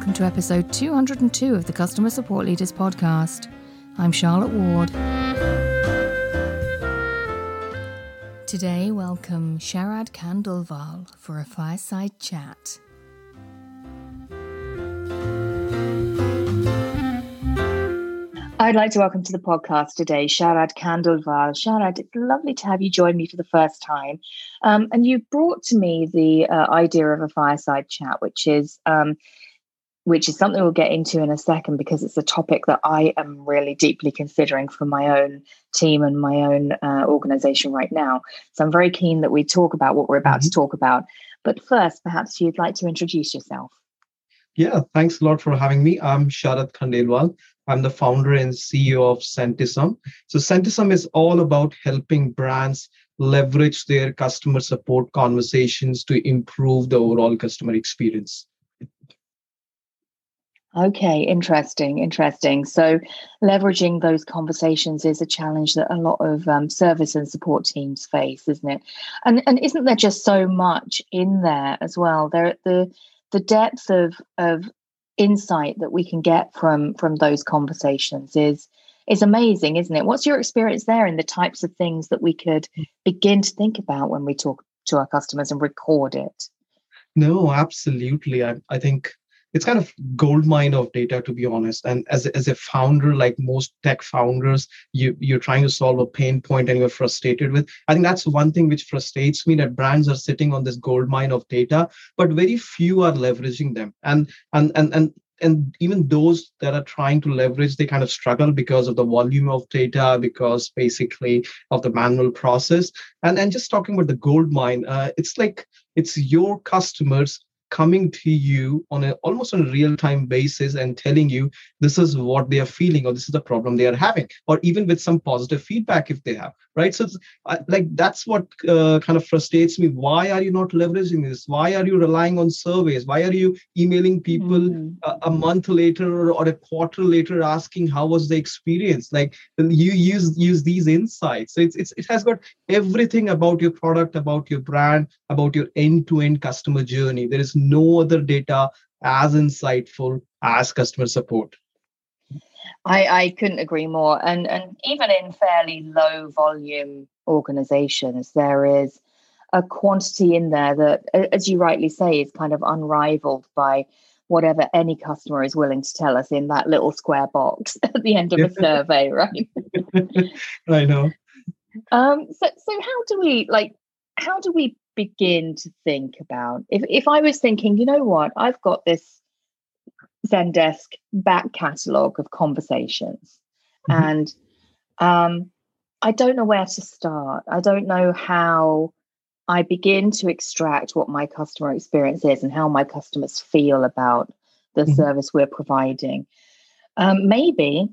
welcome to episode 202 of the Customer Support Leaders podcast. I'm Charlotte Ward. Today, welcome Sharad Khandelwal for a fireside chat. I'd like to welcome to the podcast today Sharad Khandelwal. Sharad, it's lovely to have you join me for the first time. And you brought to me the idea of a fireside chat, which is something we'll get into in a second, because it's a topic that I am really deeply considering for my own team and my own organization right now. So I'm very keen that we talk about what we're about to talk about. But first, perhaps you'd like to introduce yourself. Yeah, thanks a lot for having me. I'm Sharad Khandelwal. I'm the founder and CEO of Sentisum. So Sentisum is all about helping brands leverage their customer support conversations to improve the overall customer experience. Okay, interesting. So leveraging those conversations is a challenge that a lot of service and support teams face, isn't it? And isn't there just so much in there as well? There, the depth of insight that we can get from those conversations is amazing, isn't it? What's your experience there in the types of things that we could begin to think about when we talk to our customers and record it? No, absolutely. I think it's kind of goldmine of data, to be honest. And as a founder, like most tech founders, you're trying to solve a pain point and you're frustrated with. I think that's one thing which frustrates me, that brands are sitting on this goldmine of data, but very few are leveraging them. And even those that are trying to leverage, they kind of struggle because of the volume of data, because basically of the manual process. And just talking about the goldmine, it's like it's your customers coming to you on a real-time basis and telling you this is what they are feeling, or this is the problem they are having, or even with some positive feedback if they have, right? So that's what kind of frustrates me. Why are you not leveraging this? Why are you relying on surveys? Why are you emailing people a month later or a quarter later asking how was the experience? Like, you use these insights. So it has got everything about your product, about your brand, about your end-to-end customer journey. There is no other data as insightful as customer support. I couldn't agree more. And even in fairly low volume organizations, there is a quantity in there that, as you rightly say, is kind of unrivaled by whatever any customer is willing to tell us in that little square box at the end of a survey, right? I know. So how do we begin to think about, if I was thinking, you know what, I've got this Zendesk back catalogue of conversations, and I don't know where to start. I don't know how I begin to extract what my customer experience is and how my customers feel about the service we're providing. Maybe,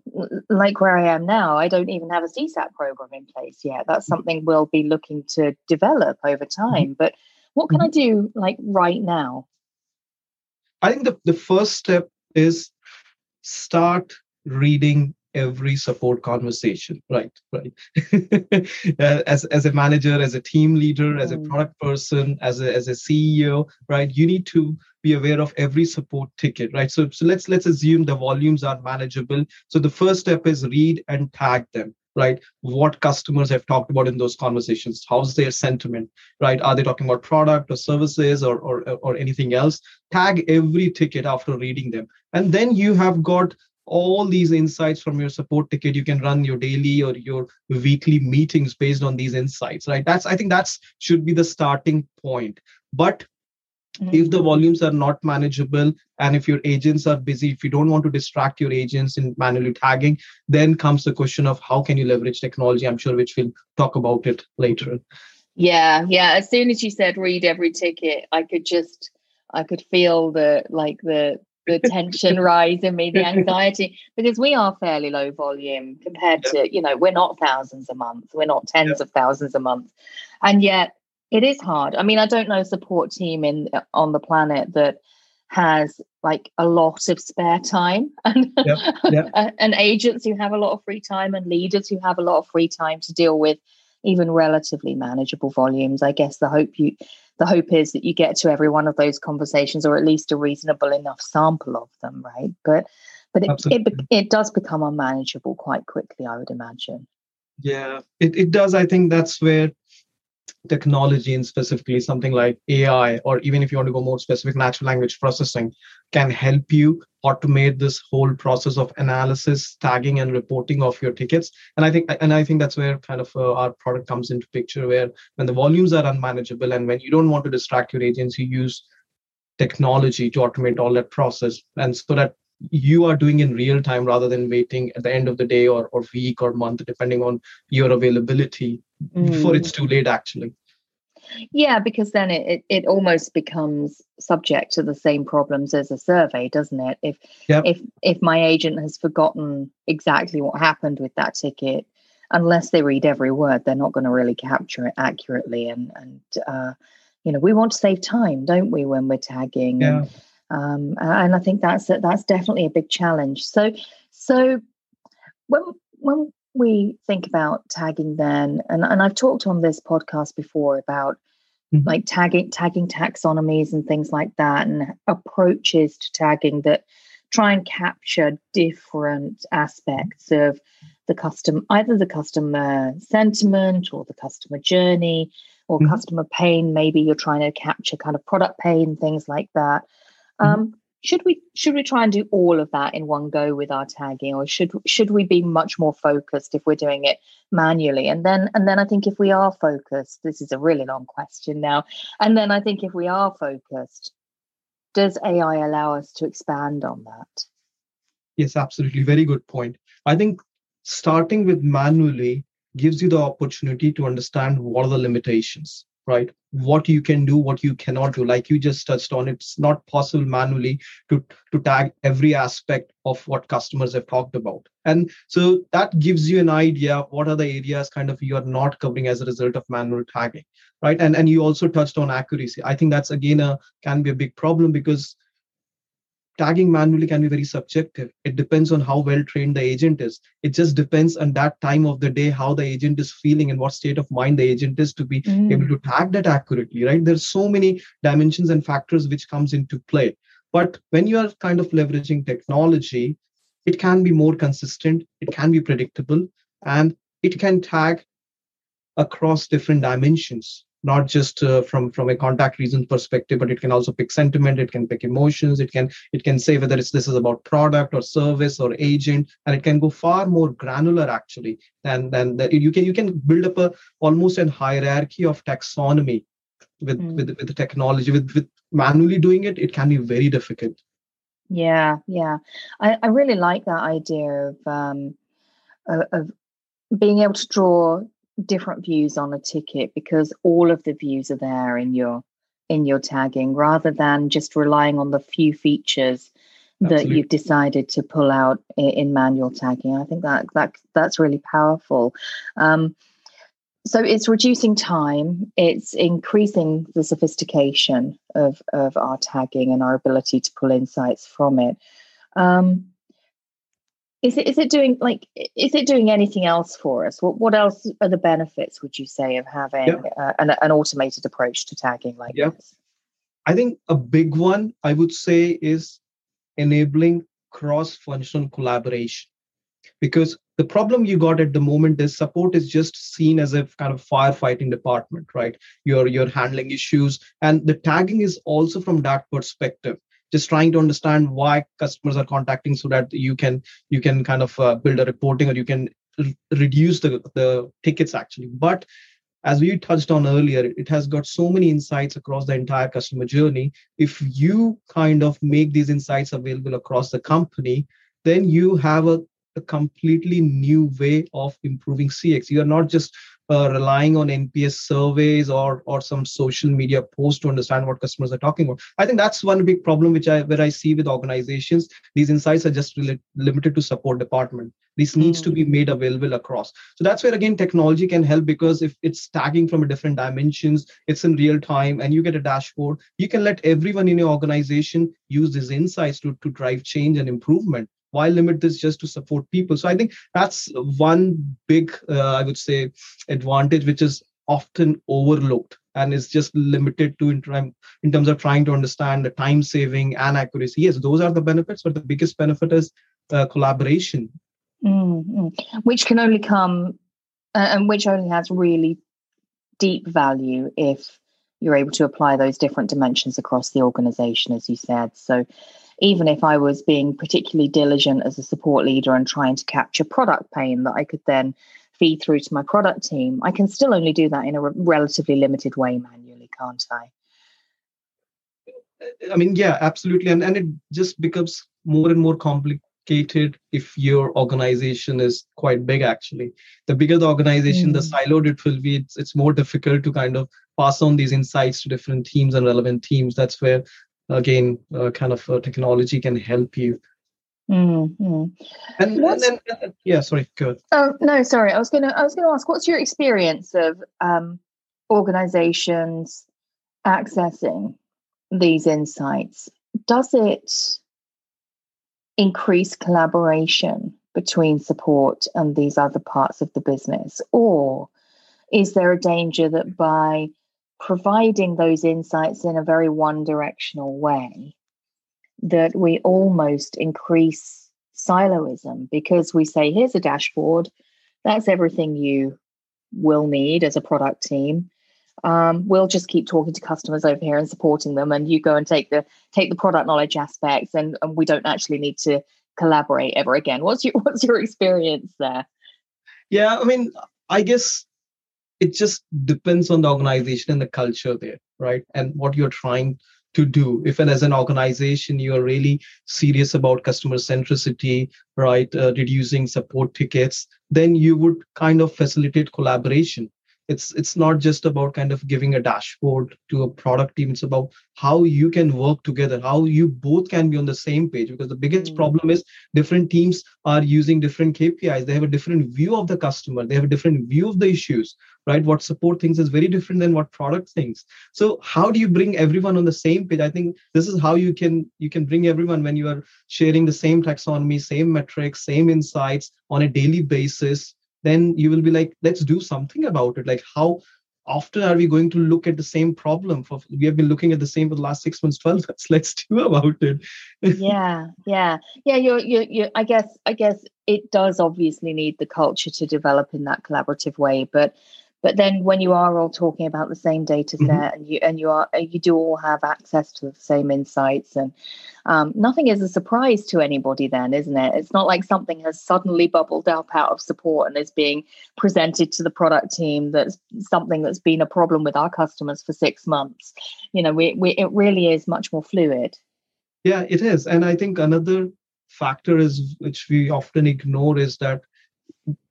like where I am now, I don't even have a CSAT program in place yet. That's something we'll be looking to develop over time. But what can I do, like, right now? I think the first step is start reading every support conversation, right? As a manager, as a team leader, as a product person, as a CEO, right? You need to be aware of every support ticket, right? So let's assume the volumes are manageable. So the first step is read and tag them, right? What customers have talked about in those conversations? How's their sentiment, right? Are they talking about product or services or anything else? Tag every ticket after reading them. And then you have got all these insights from your support ticket. You can run your daily or your weekly meetings based on these insights, right? I think that should be the starting point. But if the volumes are not manageable, and if your agents are busy, if you don't want to distract your agents in manually tagging, then comes the question of how can you leverage technology, I'm sure, which we'll talk about it later. Yeah. As soon as you said read every ticket, I could feel the tension rise in me, the anxiety, because we are fairly low volume compared to, we're not thousands a month. We're not tens of thousands a month. And yet it is hard. I mean, I don't know a support team on the planet that has like a lot of spare time and agents who have a lot of free time and leaders who have a lot of free time to deal with even relatively manageable volumes. I guess the hope is that you get to every one of those conversations, or at least a reasonable enough sample of them, right? But it does become unmanageable quite quickly, I would imagine. Yeah, it does. I think that's where technology, and specifically something like AI, or even if you want to go more specific, natural language processing, can help you automate this whole process of analysis, tagging, and reporting of your tickets. And I think that's where kind of our product comes into picture, where when the volumes are unmanageable and when you don't want to distract your agents, you use technology to automate all that process, and so that you are doing in real time rather than waiting at the end of the day or week or month, depending on your availability, before it's too late, actually. Yeah, because then it almost becomes subject to the same problems as a survey, doesn't it? If my agent has forgotten exactly what happened with that ticket, unless they read every word, they're not going to really capture it accurately. And we want to save time, don't we, when we're tagging? Yeah. And I think that's definitely a big challenge. So when we think about tagging, then, and I've talked on this podcast before about like tagging taxonomies and things like that, and approaches to tagging that try and capture different aspects of either the customer sentiment or the customer journey or customer pain. Maybe you're trying to capture kind of product pain, things like that. Should we try and do all of that in one go with our tagging, or should we be much more focused if we're doing it manually? And then I think if we are focused, this is a really long question now. And then I think if we are focused, does AI allow us to expand on that? Yes, absolutely. Very good point. I think starting with manually gives you the opportunity to understand what are the limitations, right? What you can do, what you cannot do. Like you just touched on, it's not possible manually to tag every aspect of what customers have talked about. And so that gives you an idea what are the areas kind of you are not covering as a result of manual tagging, right? And you also touched on accuracy. I think that's again can be a big problem, because tagging manually can be very subjective. It depends on how well trained the agent is. It just depends on that time of the day, how the agent is feeling and what state of mind the agent is to be able to tag that accurately, right? There's so many dimensions and factors which comes into play. But when you are kind of leveraging technology, it can be more consistent, it can be predictable, and it can tag across different dimensions. Not just from a contact reason perspective, but it can also pick sentiment, it can pick emotions, it can say whether this is about product or service or agent, and it can go far more granular actually than that. You can build up almost a hierarchy of taxonomy with the technology. With manually doing it, it can be very difficult. Yeah. I really like that idea of being able to draw different views on a ticket, because all of the views are there in your tagging, rather than just relying on the few features that you've decided to pull out in manual tagging. I think that's really powerful. So it's reducing time, it's increasing the sophistication of our tagging and our ability to pull insights from it. Is it doing anything else for us? What else are the benefits, would you say, of having an automated approach to tagging like this? I think a big one, I would say, is enabling cross-functional collaboration. Because the problem you got at the moment is support is just seen as a kind of firefighting department, right? You're handling issues, and the tagging is also from that perspective. Just trying to understand why customers are contacting, so that you can kind of build a reporting, or you can reduce the tickets actually. But as we touched on earlier, it has got so many insights across the entire customer journey. If you kind of make these insights available across the company, then you have a completely new way of improving CX. You are not just relying on NPS surveys or some social media posts to understand what customers are talking about. I think that's one big problem where I see with organizations. These insights are just limited to support department. This needs to be made available across. So that's where, again, technology can help, because if it's tagging from a different dimensions, it's in real time, and you get a dashboard, you can let everyone in your organization use these insights to drive change and improvement. why limit this just to support people? So I think that's one big, I would say, advantage, which is often overlooked and is just limited to in terms of trying to understand the time saving and accuracy. Yes, those are the benefits, but the biggest benefit is collaboration. Mm-hmm. Which can only come and which only has really deep value if you're able to apply those different dimensions across the organization, as you said. So even if I was being particularly diligent as a support leader and trying to capture product pain that I could then feed through to my product team, I can still only do that in a relatively limited way manually, can't I? I mean, yeah, absolutely. And it just becomes more and more complicated if your organization is quite big, actually. The bigger the organization, the siloed it will be. It's more difficult to kind of pass on these insights to different teams and relevant teams. That's where, again, technology can help you. Mm-hmm. Go ahead. Oh no, sorry. I was going to ask, what's your experience of organizations accessing these insights? Does it increase collaboration between support and these other parts of the business, or is there a danger that by providing those insights in a very one-directional way, that we almost increase siloism because we say, here's a dashboard, that's everything you will need as a product team. We'll just keep talking to customers over here and supporting them, and you go and take the product knowledge aspects, and we don't actually need to collaborate ever again. What's your experience there? Yeah, I mean, I guess it just depends on the organization and the culture there, right? And what you're trying to do. If and as an organization, you are really serious about customer centricity, right, reducing support tickets, then you would kind of facilitate collaboration. It's not just about kind of giving a dashboard to a product team. It's about how you can work together, how you both can be on the same page, because the biggest problem is different teams are using different KPIs. They have a different view of the customer. They have a different view of the issues, right? What support thinks is very different than what product thinks. So how do you bring everyone on the same page? I think this is how you can bring everyone when you are sharing the same taxonomy, same metrics, same insights on a daily basis. Then you will be like, let's do something about it. Like, how often are we going to look at the same problem? We have been looking at the same for the last 6 months, 12 months. Let's do about it. Yeah. You're, I guess it does obviously need the culture to develop in that collaborative way. But then when you are all talking about the same data set, mm-hmm. and you do all have access to the same insights, and nothing is a surprise to anybody then, isn't it? It's not like something has suddenly bubbled up out of support and is being presented to the product team that's something that's been a problem with our customers for 6 months. You know, it really is much more fluid. Yeah, it is. And I think another factor is, which we often ignore, is that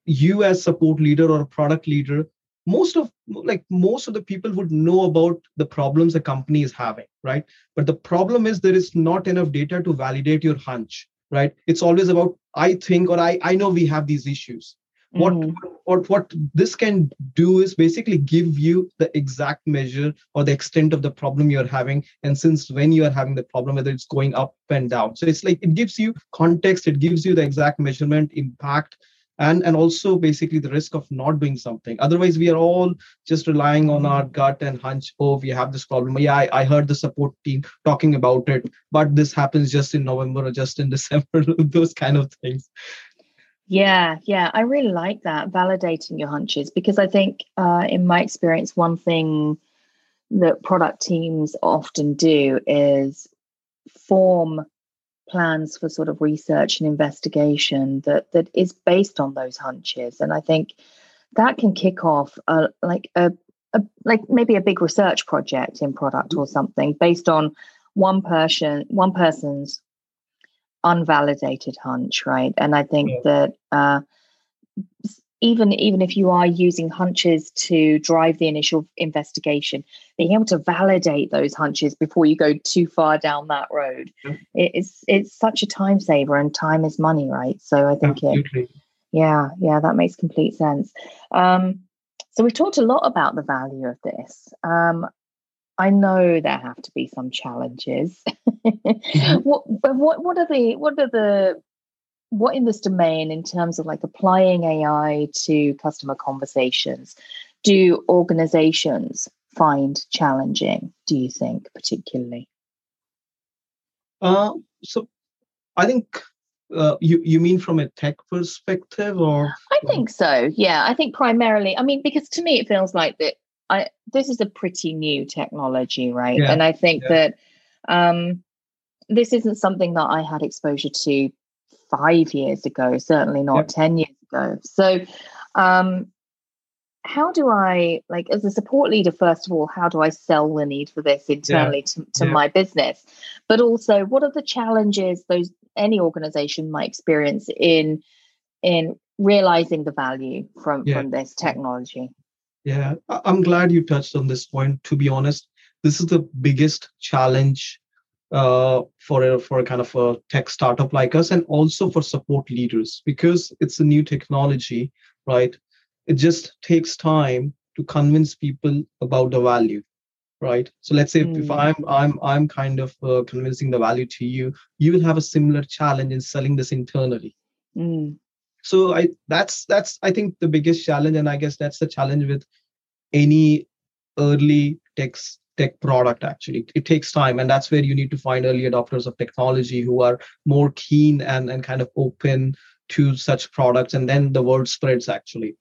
you as support leader or a product leader, most of the people would know about the problems the company is having, right? But the problem is there is not enough data to validate your hunch, right? It's always about, I think, or I know we have these issues. Mm-hmm. What this can do is basically give you the exact measure or the extent of the problem you're having, and since when you are having the problem, whether it's going up and down. So it's like, it gives you context, it gives you the exact measurement, impact, and also basically the risk of not doing something. Otherwise, we are all just relying on our gut and hunch. Oh, we have this problem. Yeah, I heard the support team talking about it, but this happens just in November or just in December, those kind of things. Yeah. I really like that, validating your hunches, because I think in my experience, one thing that product teams often do is form plans for sort of research and investigation that is based on those hunches, and I think that can kick off maybe a big research project in product or something based on one person's unvalidated hunch, right? And I think that even if you are using hunches to drive the initial investigation, being able to validate those hunches before you go too far down that road, it's such a time saver, and time is money, right? So I think that makes complete sense. So we've talked a lot about the value of this. I know there have to be some challenges. What are the what in this domain, in terms of like applying AI to customer conversations, do organizations find challenging, do you think, particularly? So I think you mean from a tech perspective, or? I think so. Yeah, I think primarily, I mean, because to me, it feels like that this is a pretty new technology, right? Yeah. And I think that this isn't something that I had exposure to 5 years ago, certainly not 10 years ago. So how do I, like, as a support leader, first of all, how do I sell the need for this internally to my business? But also, what are the challenges those any organization might experience in realizing the value from this technology? Yeah, I'm glad you touched on this point. To be honest, this is the biggest challenge for a kind of a tech startup like us, and also for support leaders, because it's a new technology, right? It just takes time to convince people about the value, right? So let's say if I'm kind of convincing the value to you, you will have a similar challenge in selling this internally. So that's I think the biggest challenge, and I guess that's the challenge with any early tech product. Actually, it takes time, and that's where you need to find early adopters of technology who are more keen and kind of open to such products, and then the word spreads actually.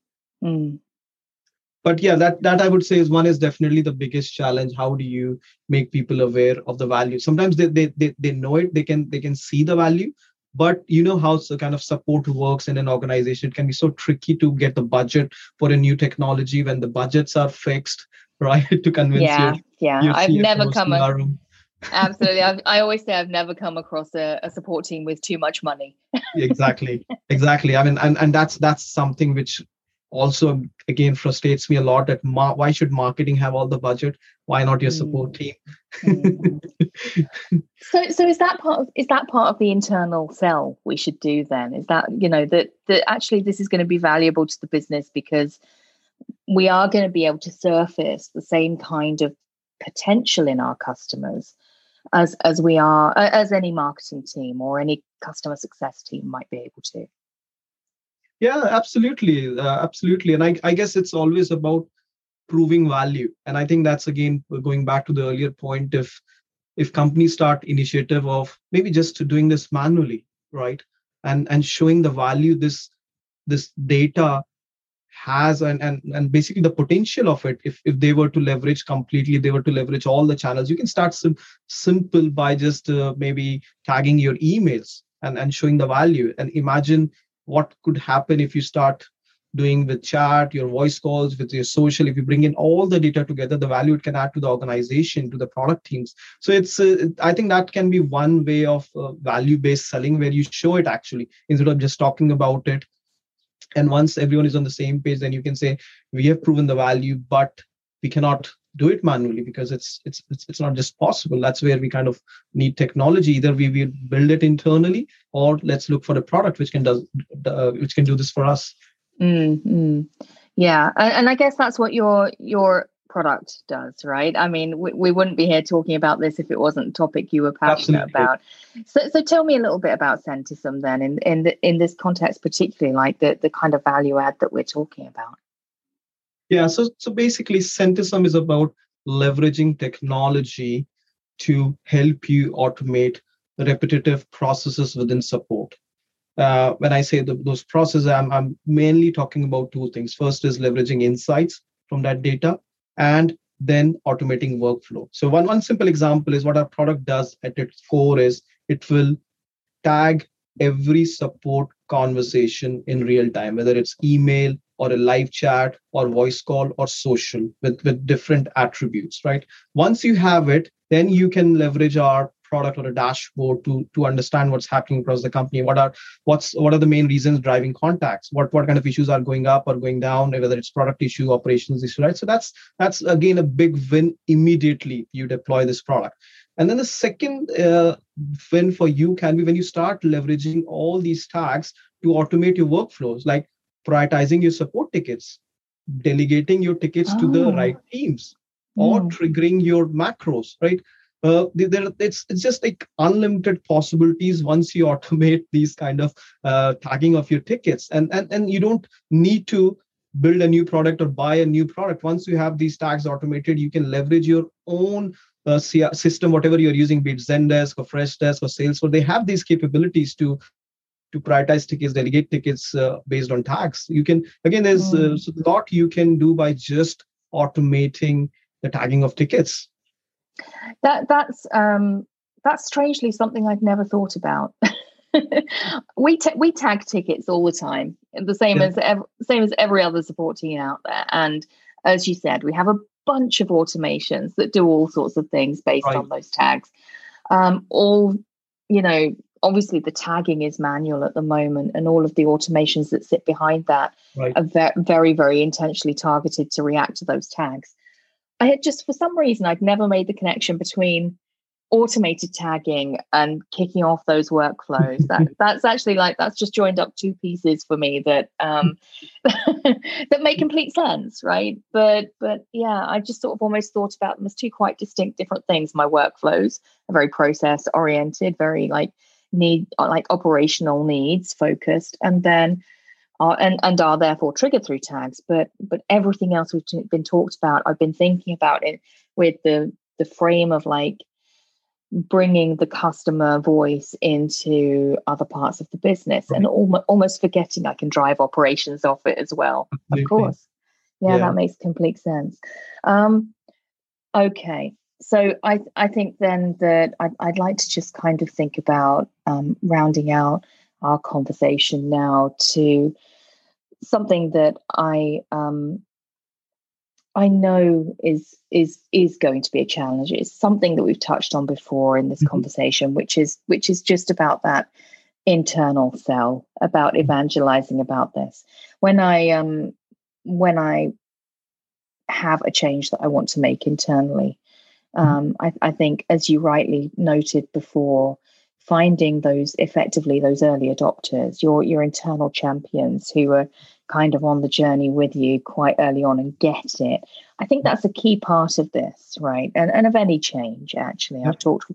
But yeah, that I would say is definitely the biggest challenge. How do you make people aware of the value? Sometimes they know it, they can see the value, but you know how the kind of support works in an organization. It can be so tricky to get the budget for a new technology when the budgets are fixed, right? To convince you. Yeah. I've never come across. Absolutely. I always say I've never come across a support team with too much money. Exactly. I mean, and that's something which also, again, frustrates me a lot, that why should marketing have all the budget? Why not your support team? So is that part of the internal sell we should do then? Is that, you know, that actually this is going to be valuable to the business because we are going to be able to surface the same kind of potential in our customers as we are, as any marketing team or any customer success team might be able to. Yeah, absolutely. And I guess it's always about proving value. And I think that's, again, going back to the earlier point, if companies start initiative of maybe just doing this manually, right? And showing the value this data has and basically the potential of it, if they were to leverage completely, they were to leverage all the channels. You can start simple by just maybe tagging your emails and showing the value, and imagine what could happen if you start doing with chat, your voice calls, with your social. If you bring in all the data together, the value it can add to the organization, to the product teams. So it's, I think that can be one way of value-based selling, where you show it actually instead of just talking about it. And once everyone is on the same page, then you can say, we have proven the value, but we cannot do it manually because it's not just possible. That's where we kind of need technology. Either we will build it internally, or let's look for a product which can do this for us. Yeah, and I guess that's what your product does, right? I mean, we wouldn't be here talking about this if it wasn't a topic you were passionate about. So tell me a little bit about Sentisum then, in this context particularly, like the kind of value add that we're talking about. Yeah, so basically, Sentisum is about leveraging technology to help you automate repetitive processes within support. When I say those processes, I'm mainly talking about two things. First is leveraging insights from that data, and then automating workflow. So one simple example is what our product does at its core is it will tag every support conversation in real time, whether it's email, or a live chat, or voice call, or social, with different attributes, right? Once you have it, then you can leverage our product or a dashboard to understand what's happening across the company. What are the main reasons driving contacts? What kind of issues are going up or going down, whether it's product issue, operations issue, right? So that's again a big win immediately you deploy this product. And then the second win for you can be when you start leveraging all these tags to automate your workflows, like prioritizing your support tickets, delegating your tickets to the right teams, or triggering your macros, right? It's just like unlimited possibilities once you automate these kind of tagging of your tickets. And you don't need to build a new product or buy a new product. Once you have these tags automated, you can leverage your own system, whatever you're using, be it Zendesk or Freshdesk or Salesforce. They have these capabilities to prioritize tickets, delegate tickets based on tags. You can, again, there's a lot you can do by just automating the tagging of tickets. That's strangely something I've never thought about. We tag tickets all the time, the same as every other support team out there. And as you said, we have a bunch of automations that do all sorts of things based on those tags. Obviously the tagging is manual at the moment, and all of the automations that sit behind that are very, very intentionally targeted to react to those tags. I had just, for some reason, I'd never made the connection between automated tagging and kicking off those workflows. That's actually that's just joined up two pieces for me that that make complete sense, right? But yeah, I just sort of almost thought about them as two quite distinct different things. My workflows are very process oriented, very like operational needs focused, and then and are therefore triggered through tags. But everything else we've been talked about, I've been thinking about it with the frame of like bringing the customer voice into other parts of the business, and almost forgetting I can drive operations off it as well. Absolutely. Of course. Yeah, that makes complete sense. Okay. So I think then that I'd like to just kind of think about rounding out our conversation now to something that I know is going to be a challenge. It's something that we've touched on before in this conversation, which is just about that internal sell, about evangelizing about this. When I have a change that I want to make internally, I think, as you rightly noted before, finding those early adopters, your internal champions who are kind of on the journey with you quite early on and get it. I think that's a key part of this, right? And of any change, actually. I've talked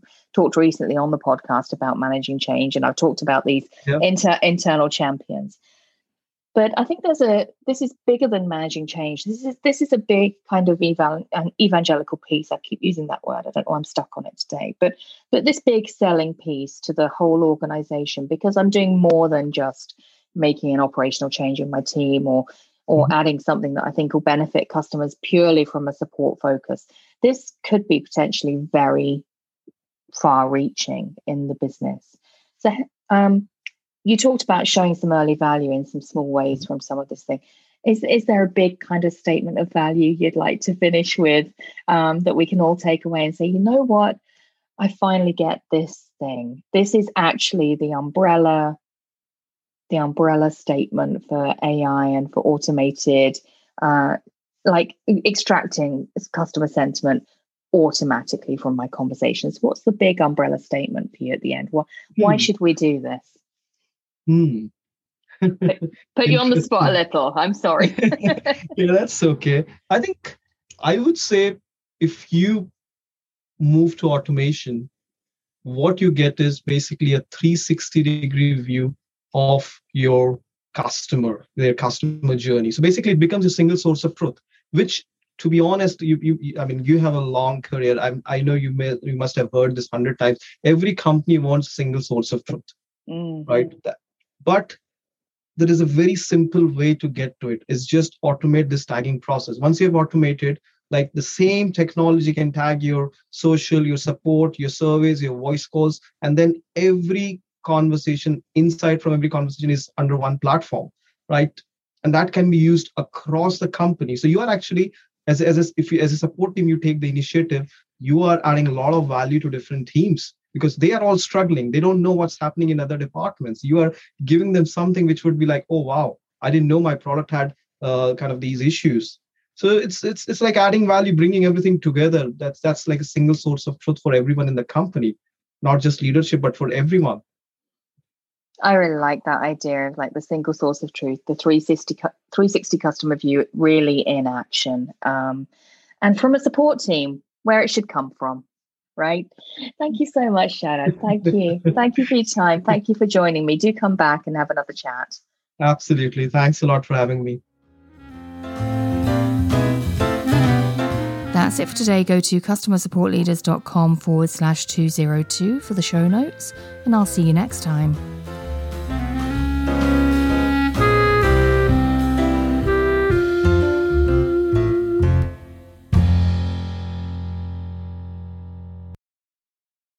recently on the podcast about managing change, and I've talked about these internal champions. But I think this is bigger than managing change. This is a big kind of evangelical piece. I keep using that word. I don't know why I'm stuck on it today. But this big selling piece to the whole organization, because I'm doing more than just making an operational change in my team or adding something that I think will benefit customers purely from a support focus. This could be potentially very far-reaching in the business. So you talked about showing some early value in some small ways from some of this thing. Is there a big kind of statement of value you'd like to finish with that we can all take away and say, you know what, I finally get this thing. This is actually the umbrella statement for AI and for automated, like extracting customer sentiment automatically from my conversations. What's the big umbrella statement for you at the end? Why should we do this? Put you on the spot a little. I'm sorry. Yeah, that's okay. I think I would say if you move to automation, what you get is basically a 360-degree view of your customer, their customer journey. So basically, it becomes a single source of truth, which, to be honest, you have a long career. I know you must have heard this 100 times. Every company wants a single source of truth, right? But there is a very simple way to get to it. It's just automate this tagging process. Once you have automated, like the same technology can tag your social, your support, your surveys, your voice calls, and then every conversation, insight from every conversation is under one platform, right? And that can be used across the company. So you are actually, as a support team, you take the initiative, you are adding a lot of value to different teams because they are all struggling. They don't know what's happening in other departments. You are giving them something which would be like, oh, wow, I didn't know my product had kind of these issues. So it's like adding value, bringing everything together. That's like a single source of truth for everyone in the company, not just leadership, but for everyone. I really like that idea of like the single source of truth, the 360 customer view really in action. And from a support team, where it should come from, right? Thank you so much, Sharad. Thank you. Thank you for your time. Thank you for joining me. Do come back and have another chat. Absolutely. Thanks a lot for having me. That's it for today. Go to customersupportleaders.com/202 for the show notes, and I'll see you next time.